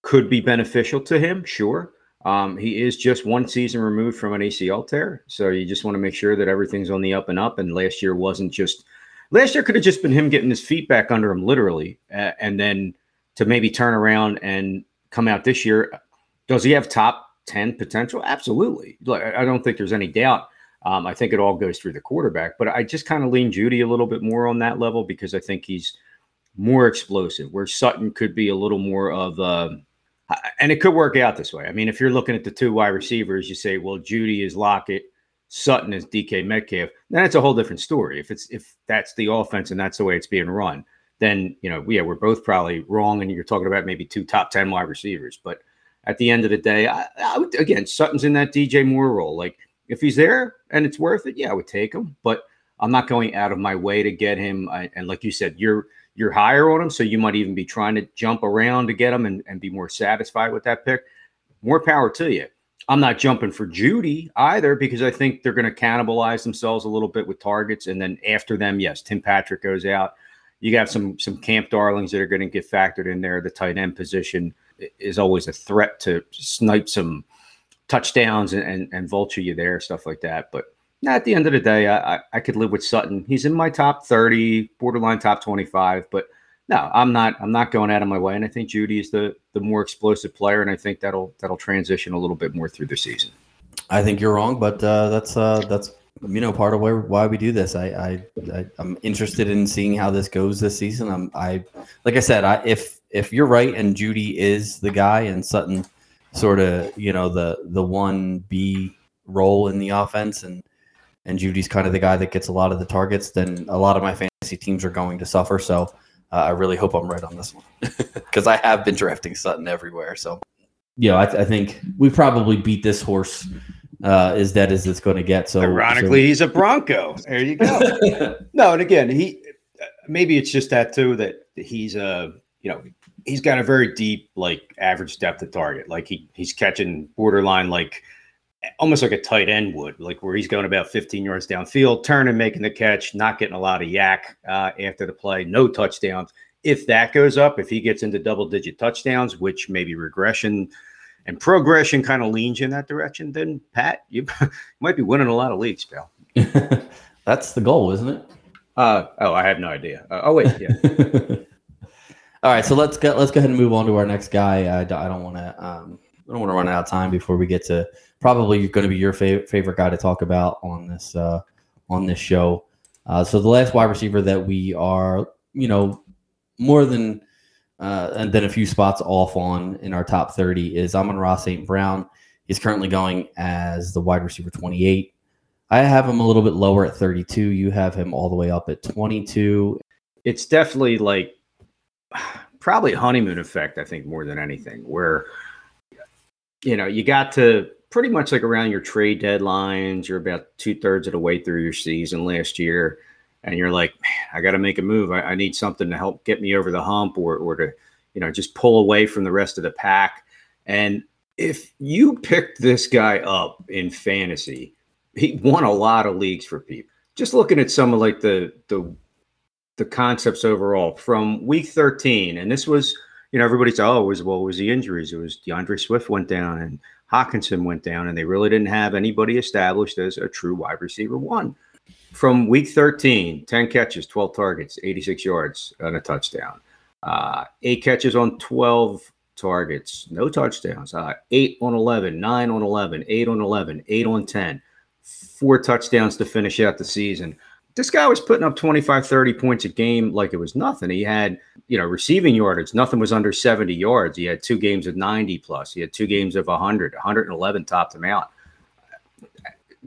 could be beneficial to him, sure. Um, he is just one season removed from an A C L tear, so you just want to make sure that everything's on the up and up, and last year wasn't just – last year could have just been him getting his feet back under him, literally, uh, and then to maybe turn around and come out this year. Does he have top ten potential? Absolutely. I don't think there's any doubt. Um, I think it all goes through the quarterback, but I just kind of lean Jeudy a little bit more on that level because I think he's more explosive, where Sutton could be a little more of a, and it could work out this way. I mean, if you're looking at the two wide receivers, you say, well, Jeudy is Lockett, Sutton is D K Metcalf. Then that's a whole different story. If it's, if that's the offense and that's the way it's being run, then, you know, yeah, we're both probably wrong. And you're talking about maybe two top ten wide receivers, but at the end of the day, I, I would, again, Sutton's in that D J Moore role. Like, if he's there and it's worth it, yeah, I would take him. But I'm not going out of my way to get him. I, and like you said, you're you're higher on him, so you might even be trying to jump around to get him and, and be more satisfied with that pick. More power to you. I'm not jumping for Jeudy either because I think they're going to cannibalize themselves a little bit with targets. And then after them, yes, Tim Patrick goes out. You got some some camp darlings that are going to get factored in there. The tight end position is always a threat to snipe some touchdowns and, and, and vulture you there, stuff like that. But nah, at the end of the day, I, I, I could live with Sutton. He's in my top thirty, borderline top twenty-five. But no, I'm not I'm not going out of my way. And I think Jeudy is the the more explosive player, and I think that'll that'll transition a little bit more through the season. I think you're wrong, but uh, that's uh, that's you know part of why why we do this. I, I, I I'm interested in seeing how this goes this season. I'm I like I said, I if if you're right and Jeudy is the guy and Sutton sort of, you know, the the one B role in the offense, and and Judy's kind of the guy that gets a lot of the targets, then a lot of my fantasy teams are going to suffer. So uh, I really hope I'm right on this one because I have been drafting Sutton everywhere. So, you know, I, th- I think we probably beat this horse uh, as dead as it's going to get. So ironically, so- he's a Bronco. There you go. No, and again, he maybe it's just that too that he's a you know. He's got a very deep, like, average depth of target. Like, he he's catching borderline, like, almost like a tight end would, like where he's going about fifteen yards downfield, turning, making the catch, not getting a lot of yak uh, after the play, no touchdowns. If that goes up, if he gets into double-digit touchdowns, which maybe regression and progression kind of leans in that direction, then, Pat, you might be winning a lot of leagues, pal. That's the goal, isn't it? Uh, oh, I have no idea. Uh, oh, wait, yeah. All right, so let's go. Let's go ahead and move on to our next guy. I, I don't want to. Um, I don't want to run out of time before we get to probably going to be your fav- favorite guy to talk about on this uh, on this show. Uh, so the last wide receiver that we are, you know, more than uh, and then a few spots off on in our top thirty is Amon-Ra Saint Brown. He's currently going as the wide receiver twenty-eight. I have him a little bit lower at thirty-two. You have him all the way up at twenty-two. It's definitely like. Probably a honeymoon effect, I think, more than anything, where, you know, you got to pretty much like around your trade deadlines, you're about two thirds of the way through your season last year. And you're like, man, I got to make a move. I, I need something to help get me over the hump or, or to, you know, just pull away from the rest of the pack. And if you picked this guy up in fantasy, he won a lot of leagues for people. Just looking at some of like the, the, the concepts overall from week thirteen. And this was, you know, everybody's always, oh, well, it was the injuries. It was DeAndre Swift went down and Hawkinson went down, and they really didn't have anybody established as a true wide receiver one. From week thirteen, ten catches, twelve targets, eighty-six yards and a touchdown, uh, eight catches on twelve targets, no touchdowns, uh, eight on eleven, nine on eleven, eight on eleven, eight on ten, four touchdowns to finish out the season. This guy was putting up twenty-five, thirty points a game like it was nothing. He had, you know, receiving yardage. Nothing was under seventy yards. He had two games of ninety plus. He had two games of one hundred. one eleven topped him out.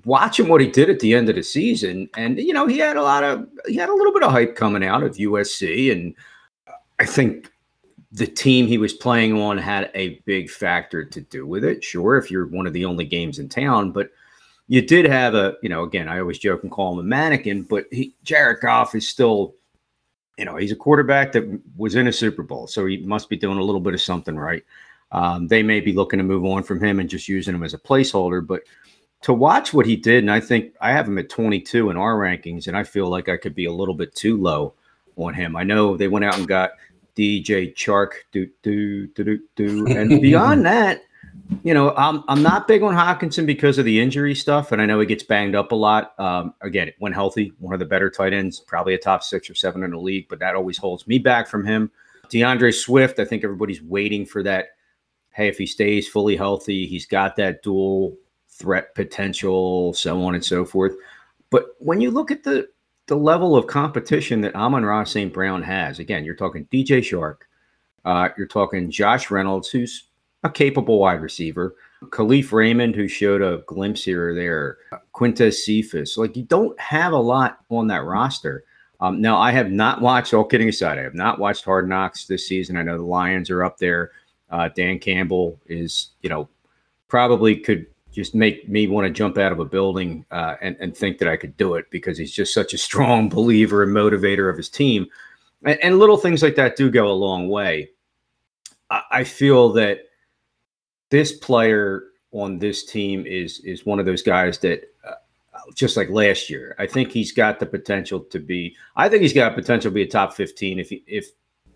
Watching what he did at the end of the season, and, you know, he had a lot of, he had a little bit of hype coming out of U S C. And I think the team he was playing on had a big factor to do with it. Sure, if you're one of the only games in town, but you did have a, you know, again, I always joke and call him a mannequin, but he, Jared Goff is still, you know, he's a quarterback that was in a Super Bowl, so he must be doing a little bit of something right. Um, they may be looking to move on from him and just using him as a placeholder, but to watch what he did. And I think I have him at twenty-two in our rankings, and I feel like I could be a little bit too low on him. I know they went out and got D J Chark, do, do, do, do, do. And beyond that, you know, I'm I'm not big on Hockenson because of the injury stuff. And I know he gets banged up a lot. Um, again, when healthy, one of the better tight ends, probably a top six or seven in the league, but that always holds me back from him. DeAndre Swift, I think everybody's waiting for that. Hey, if he stays fully healthy, he's got that dual threat potential, so on and so forth. But when you look at the the level of competition that Amon-Ra Saint Brown has, again, you're talking D J Chark, uh, you're talking Josh Reynolds, who's a capable wide receiver, Khalif Raymond, who showed a glimpse here or there, Quintez Cephas. Like, you don't have a lot on that roster. Um, now, I have not watched, all kidding aside, I have not watched Hard Knocks this season. I know the Lions are up there. Uh, Dan Campbell is, you know, probably could just make me want to jump out of a building uh, and, and think that I could do it because he's just such a strong believer and motivator of his team. And, and little things like that do go a long way. I, I feel that this player on this team is, is one of those guys that uh, just like last year, I think he's got the potential to be, I think he's got potential to be a top fifteen if he, if,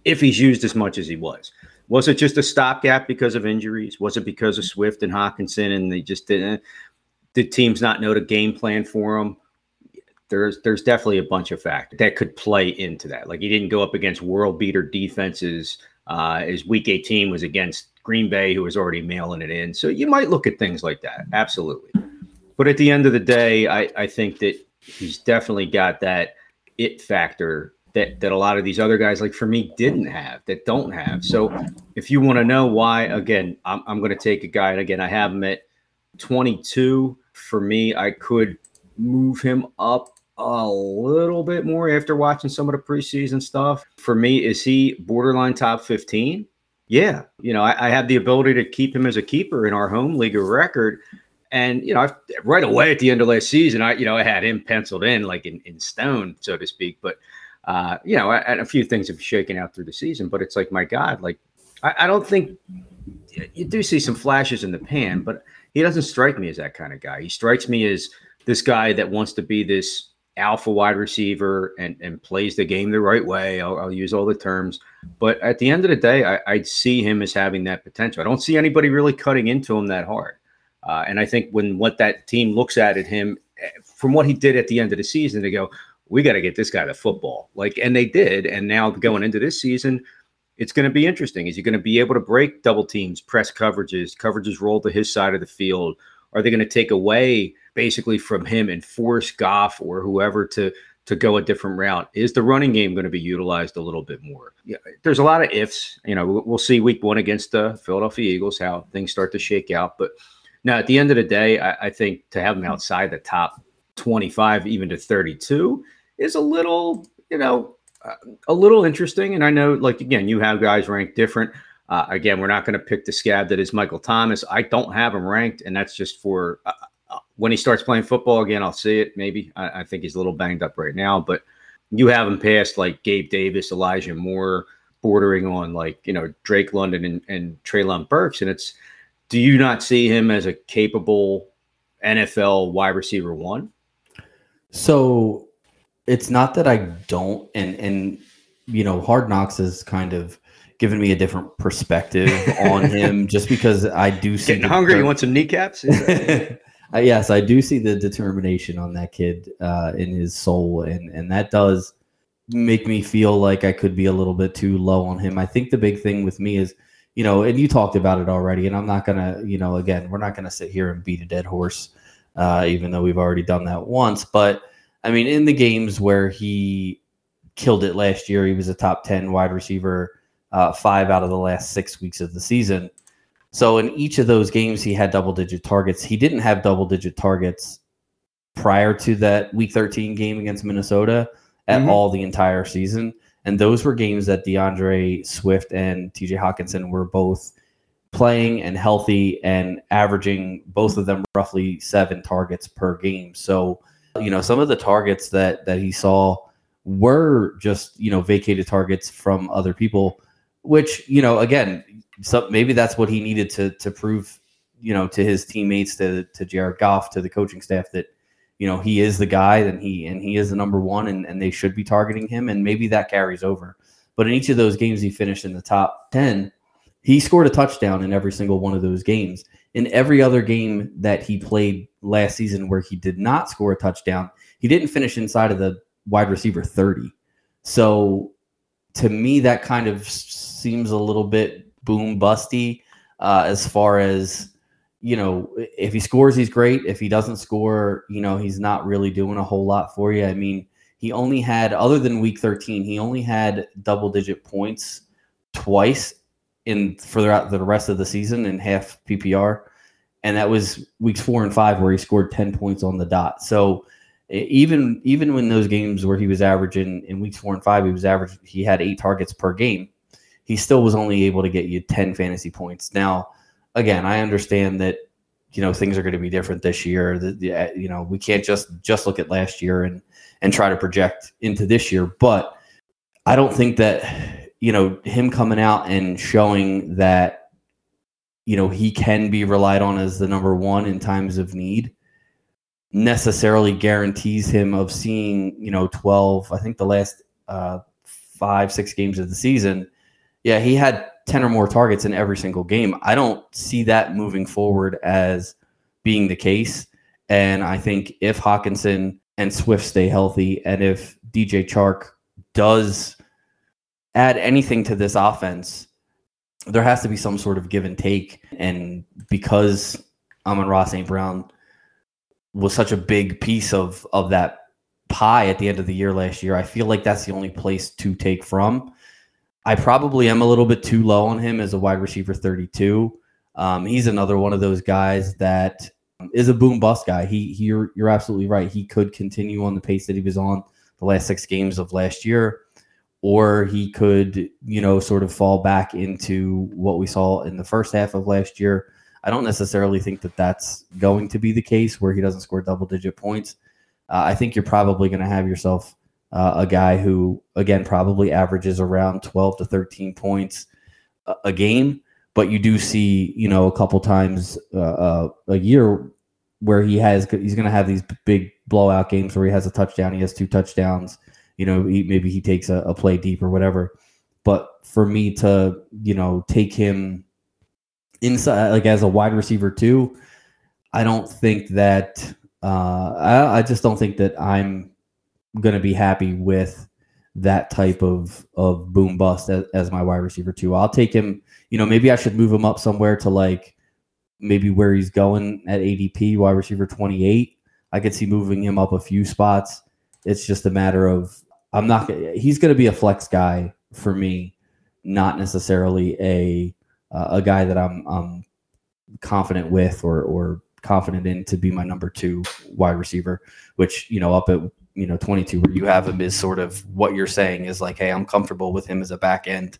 if he's used as much as he was. Was it just a stopgap because of injuries? Was it because of Swift and Hockenson and they just didn't – did teams not know the game plan for them? There's there's definitely a bunch of factors that could play into that. Like, he didn't go up against world-beater defenses. Uh, his Week eighteen was against Green Bay, who was already mailing it in. So you might look at things like that, absolutely. But at the end of the day, I, I think that he's definitely got that it factor that that a lot of these other guys, like for me, didn't have, that don't have. So if you want to know why, again, I'm, I'm going to take a guy. And again, I have him at twenty-two. For me, I could move him up a little bit more after watching some of the preseason stuff. For me, is he borderline top fifteen? Yeah. You know, I, I have the ability to keep him as a keeper in our home league of record. And, you know, I've, right away at the end of last season, I, you know, I had him penciled in like in, in stone, so to speak. But Uh, you know, and a few things have shaken out through the season, but it's like, my God, like, I, I don't think you do see some flashes in the pan, but he doesn't strike me as that kind of guy. He strikes me as this guy that wants to be this alpha wide receiver and, and plays the game the right way. I'll, I'll use all the terms, but at the end of the day, I, I'd see him as having that potential. I don't see anybody really cutting into him that hard. Uh, and I think when what that team looks at at him from what he did at the end of the season, they go, we got to get this guy the football. Like, and they did. And now going into this season, it's going to be interesting. Is he going to be able to break double teams, press coverages, coverages roll to his side of the field? Are they going to take away basically from him and force Goff or whoever to, to go a different route? Is the running game going to be utilized a little bit more? Yeah, there's a lot of ifs. You know, we'll see week one against the Philadelphia Eagles, how things start to shake out. But now at the end of the day, I, I think to have him outside the top twenty-five, even to thirty-two, is a little, you know, uh, a little interesting. And I know, like, again, you have guys ranked different. Uh, again, we're not going to pick the scab that is Michael Thomas. I don't have him ranked, and that's just for uh, uh, when he starts playing football again, I'll see it maybe. I, I think he's a little banged up right now, but you have him past like Gabe Davis, Elijah Moore, bordering on like, you know, Drake London and, and Treylon Burks. And it's, do you not see him as a capable N F L wide receiver one? So... It's not that I don't, and, and you know, Hard Knocks has kind of given me a different perspective on him just because I do see... Getting hungry, deter- you want some kneecaps? Yes, I do see the determination on that kid uh, in his soul, and, and that does make me feel like I could be a little bit too low on him. I think the big thing with me is, you know, and you talked about it already, and I'm not going to, you know, again, we're not going to sit here and beat a dead horse, uh, even though we've already done that once, but... I mean, in the games where he killed it last year, he was a top ten wide receiver uh, five out of the last six weeks of the season. So in each of those games, he had double-digit targets. He didn't have double-digit targets prior to that Week thirteen game against Minnesota at mm-hmm. all the entire season. And those were games that DeAndre Swift and T J Hockenson were both playing and healthy and averaging both of them roughly seven targets per game. So... You know, some of the targets that, that he saw were just, you know, vacated targets from other people, which, you know, again, some, maybe that's what he needed to to prove you know, to his teammates, to to Jared Goff, to the coaching staff, that, you know, he is the guy, and he and he is the number one, and, and they should be targeting him. And maybe that carries over. But in each of those games, he finished in the top ten. He scored a touchdown in every single one of those games. In every other game that he played last season where he did not score a touchdown, he didn't finish inside of the wide receiver thirty. So to me, that kind of seems a little bit boom busty uh, as far as, you know, if he scores, he's great. If he doesn't score, you know, he's not really doing a whole lot for you. I mean, he only had, other than week thirteen, he only had double digit points twice in for the rest of the season in half P P R. And that was weeks four and five where he scored ten points on the dot. So even, even when those games where he was averaging in weeks four and five, he was average, he had eight targets per game. He still was only able to get you ten fantasy points. Now, again, I understand that, you know, things are going to be different this year. The, the, you know, we can't just just look at last year and and try to project into this year. But I don't think that, you know, him coming out and showing that, you know, he can be relied on as the number one in times of need necessarily guarantees him of seeing, you know, twelve, I think the last uh, five, six games of the season. Yeah, he had ten or more targets in every single game. I don't see that moving forward as being the case. And I think if Hawkinson and Swift stay healthy, and if D J Chark does add anything to this offense, there has to be some sort of give and take. And because Amon-Ra Saint Brown was such a big piece of, of that pie at the end of the year last year, I feel like that's the only place to take from. I probably am a little bit too low on him as a wide receiver thirty-two. Um, he's another one of those guys that is a boom bust guy. He, he you're, you're absolutely right. He could continue on the pace that he was on the last six games of last year, or he could, you know, sort of fall back into what we saw in the first half of last year. I don't necessarily think that that's going to be the case where he doesn't score double-digit points. Uh, I think you're probably going to have yourself Uh, a guy who, again, probably averages around twelve to thirteen points a, a game, but you do see, you know, a couple times uh, uh, a year where he has, he's going to have these big blowout games where he has a touchdown, he has two touchdowns, you know, he, maybe he takes a, a play deep or whatever. But for me to, you know, take him inside, like as a wide receiver too, I don't think that, uh, I, I just don't think that I'm going to be happy with that type of, of boom bust as, as my wide receiver too. I'll take him, you know, maybe I should move him up somewhere to like maybe where he's going at A D P, wide receiver twenty-eight. I could see moving him up a few spots. It's just a matter of, I'm not, he's going to be a flex guy for me, not necessarily a, uh, a guy that I'm, I'm confident with or, or confident in to be my number two wide receiver, which, you know, up at, you know, twenty-two where you have him is sort of what you're saying is like, hey, I'm comfortable with him as a back end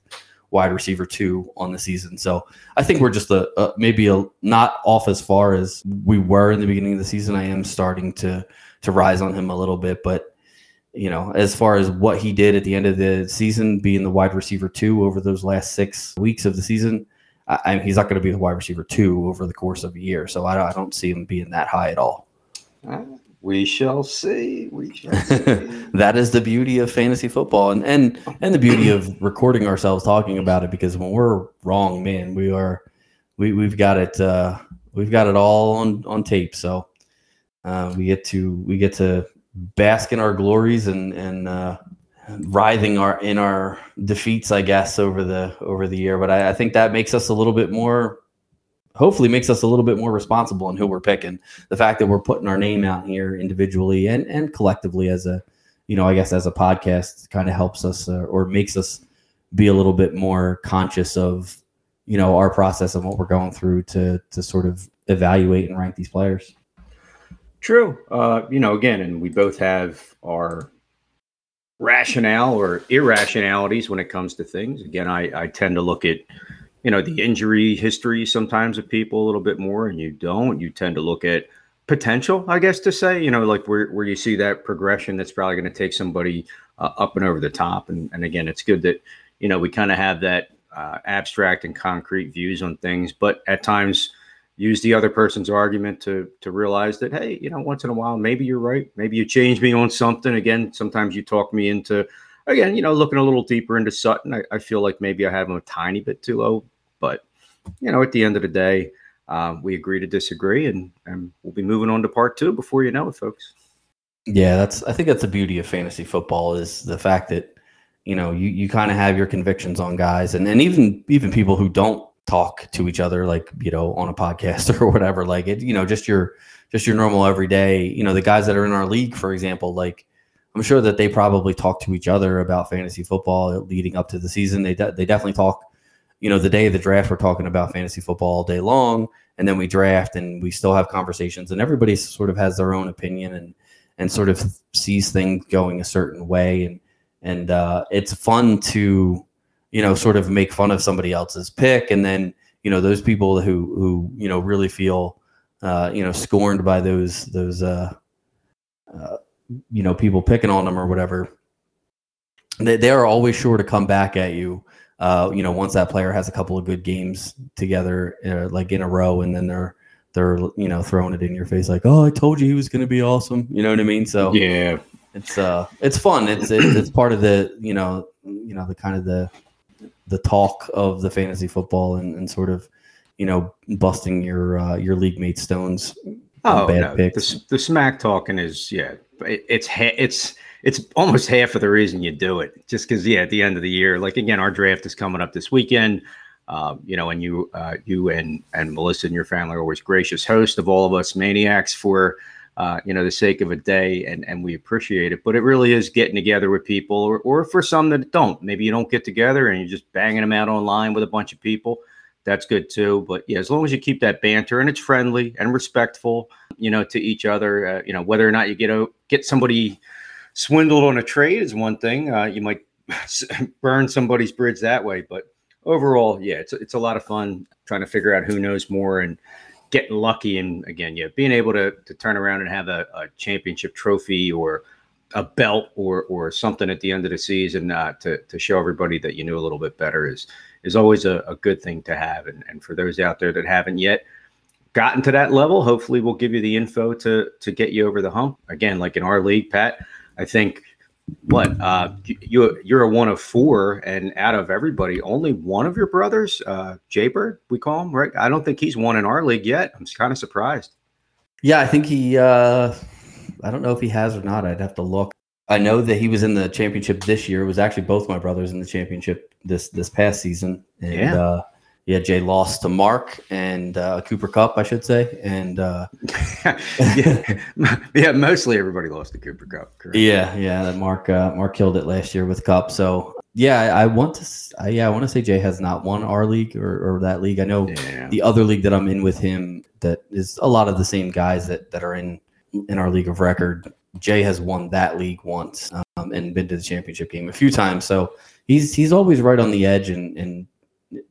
wide receiver two on the season. So I think we're just a, a maybe a, not off as far as we were in the beginning of the season. I am starting to to rise on him a little bit, but you know, as far as what he did at the end of the season, being the wide receiver two over those last six weeks of the season, I, I, he's not going to be the wide receiver two over the course of a year. So I don't, I don't see him being that high at all. All right. We shall see. We shall see. That is the beauty of fantasy football, and, and and the beauty of recording ourselves talking about it. Because when we're wrong, man, we are. We we've got it. Uh, we've got it all on, on tape. So uh, we get to we get to bask in our glories and and uh, writhing our in our defeats, I guess, over the over the year. But I, I think that makes us a little bit more. Hopefully makes us a little bit more responsible in who we're picking. The fact that we're putting our name out here individually and, and collectively as a, you know, I guess as a podcast kind of helps us uh, or makes us be a little bit more conscious of, you know, our process and what we're going through to to sort of evaluate and rank these players. True. Uh, you know, again, and we both have our rationale or irrationalities when it comes to things. Again, I, I tend to look at, you know, the injury history sometimes of people a little bit more, and you don't. You tend to look at potential, I guess, to say, you know, like where, where you see that progression that's probably going to take somebody uh, up and over the top. And, and again, it's good that, you know, we kind of have that uh, abstract and concrete views on things, but at times use the other person's argument to to realize that, hey, you know, once in a while, maybe you're right. Maybe you change me on something. Again, sometimes you talk me into, again, you know, looking a little deeper into Sutton. I, I feel like maybe I have him a tiny bit too low. But, you know, at the end of the day, um, we agree to disagree, and, and we'll be moving on to part two before you know it, folks. Yeah, that's. I think that's the beauty of fantasy football, is the fact that, you know, you, you kind of have your convictions on guys, and, and even even people who don't talk to each other, like, you know, on a podcast or whatever, like it, you know, just your just your normal everyday, you know, the guys that are in our league, for example, like I'm sure that they probably talk to each other about fantasy football leading up to the season. They de- they definitely talk, you know, the day of the draft, we're talking about fantasy football all day long, and then we draft and we still have conversations, and everybody sort of has their own opinion and and sort of sees things going a certain way. And, and uh, it's fun to, you know, sort of make fun of somebody else's pick. And then, you know, those people who, who, you know, really feel, uh, you know, scorned by those, those, uh, uh, you know, people picking on them or whatever, they, they are always sure to come back at you. Uh, you know, once that player has a couple of good games together, uh, like in a row, and then they're, they're, you know, throwing it in your face. Like, oh, I told you he was going to be awesome. You know what I mean? So yeah, it's, uh, it's fun. It's, it's, it's part of the, you know, you know, the kind of the, the talk of the fantasy football, and, and sort of, you know, busting your uh, your league mate Stone's oh, bad no. picks. The, the smack talking is, yeah, it, it's ha- it's it's almost half of the reason you do it. Just because, yeah, at the end of the year, like again, our draft is coming up this weekend. Um, you know, and you uh, you and and Melissa and your family are always gracious host of all of us maniacs for uh, you know, the sake of a day, and and we appreciate it. But it really is getting together with people, or, or for some that don't, maybe you don't get together and you're just banging them out online with a bunch of people. That's good too. But yeah, as long as you keep that banter and it's friendly and respectful, you know, to each other, uh, you know, whether or not you get a, get somebody swindled on a trade is one thing. Uh, you might burn somebody's bridge that way, but overall, yeah, it's it's a lot of fun trying to figure out who knows more and getting lucky. And again, yeah, being able to to turn around and have a, a championship trophy or a belt or or something at the end of the season uh, to to show everybody that you knew a little bit better is is always a, a good thing to have. And and for those out there that haven't yet gotten to that level, hopefully we'll give you the info to to get you over the hump. Again, like in our league, Pat, I think. What uh, you you're a one of four, and out of everybody, only one of your brothers, uh, Jaybird, we call him, right? I don't think he's won in our league yet. I'm kind of surprised. Yeah, I think he. Uh, I don't know if he has or not. I'd have to look. I know that he was in the championship this year. It was actually both my brothers in the championship this this past season. And, yeah. Uh, Yeah, Jay lost to Mark and uh, Cooper Kupp, I should say, and uh, yeah, yeah, mostly everybody lost to Cooper Kupp. Correct? Yeah, yeah, that Mark uh, Mark killed it last year with Kupp. So yeah, I, I want to, I, yeah, I want to say Jay has not won our league or, or that league. I know yeah. the other league that I'm in with him, that is a lot of the same guys that that are in in our league of record. Jay has won that league once um, and been to the championship game a few times. So he's he's always right on the edge, and and.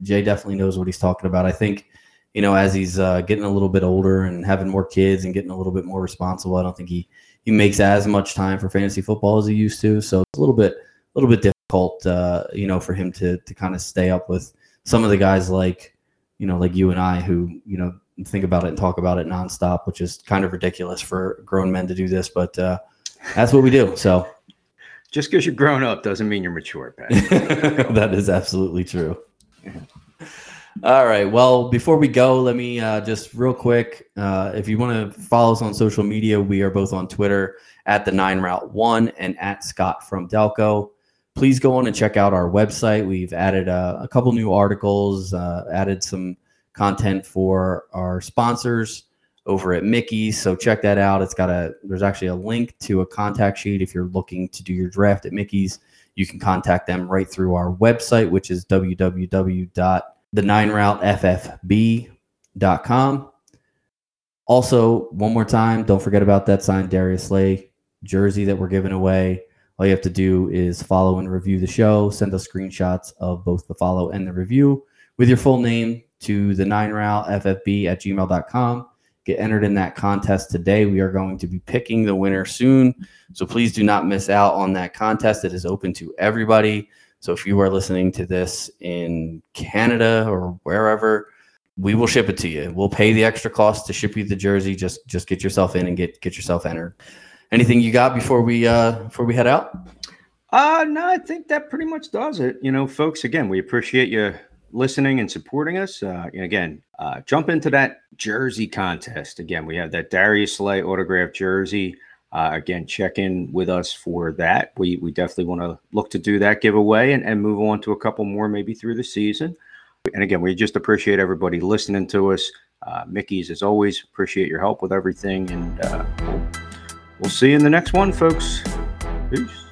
Jay definitely knows what he's talking about. I think, you know, as he's uh, getting a little bit older and having more kids and getting a little bit more responsible, I don't think he, he makes as much time for fantasy football as he used to. So it's a little bit, a little bit difficult, uh, you know, for him to, to kind of stay up with some of the guys like, you know, like you and I, who, you know, think about it and talk about it nonstop, which is kind of ridiculous for grown men to do this, but uh, that's what we do. So just because you're grown up doesn't mean you're mature, Pat. That is absolutely true. All right. Well, before we go, let me uh, just real quick. Uh, if you want to follow us on social media, we are both on Twitter at the Nine Route One and at Scott from Delco. Please go on and check out our website. We've added uh, a couple new articles, uh, added some content for our sponsors over at Mickey's. So check that out. It's got a there's actually a link to a contact sheet if you're looking to do your draft at Mickey's. You can contact them right through our website, which is w w w dot the nine route f f b dot com. Also, one more time, don't forget about that signed Darius Slay jersey that we're giving away. All you have to do is follow and review the show. Send us screenshots of both the follow and the review with your full name to the nine route f f b at gmail dot com. Get entered in that contest today. We are going to be picking the winner soon, so please do not miss out on that contest. It is open to everybody. So if you are listening to this in Canada or wherever, we will ship it to you. We'll pay the extra cost to ship you the jersey. Just just get yourself in and get get yourself entered. Anything you got before we uh, before we head out? Uh, no, I think that pretty much does it. You know, folks, again, we appreciate you listening and supporting us. Uh, and again, uh, jump into that jersey contest. Again, we have that Darius Slay autographed jersey. Uh, again, check in with us for that. We we definitely want to look to do that giveaway and, and move on to a couple more maybe through the season. And again, we just appreciate everybody listening to us. Uh, Mickey's, as always, appreciate your help with everything. And uh, we'll see you in the next one, folks. Peace.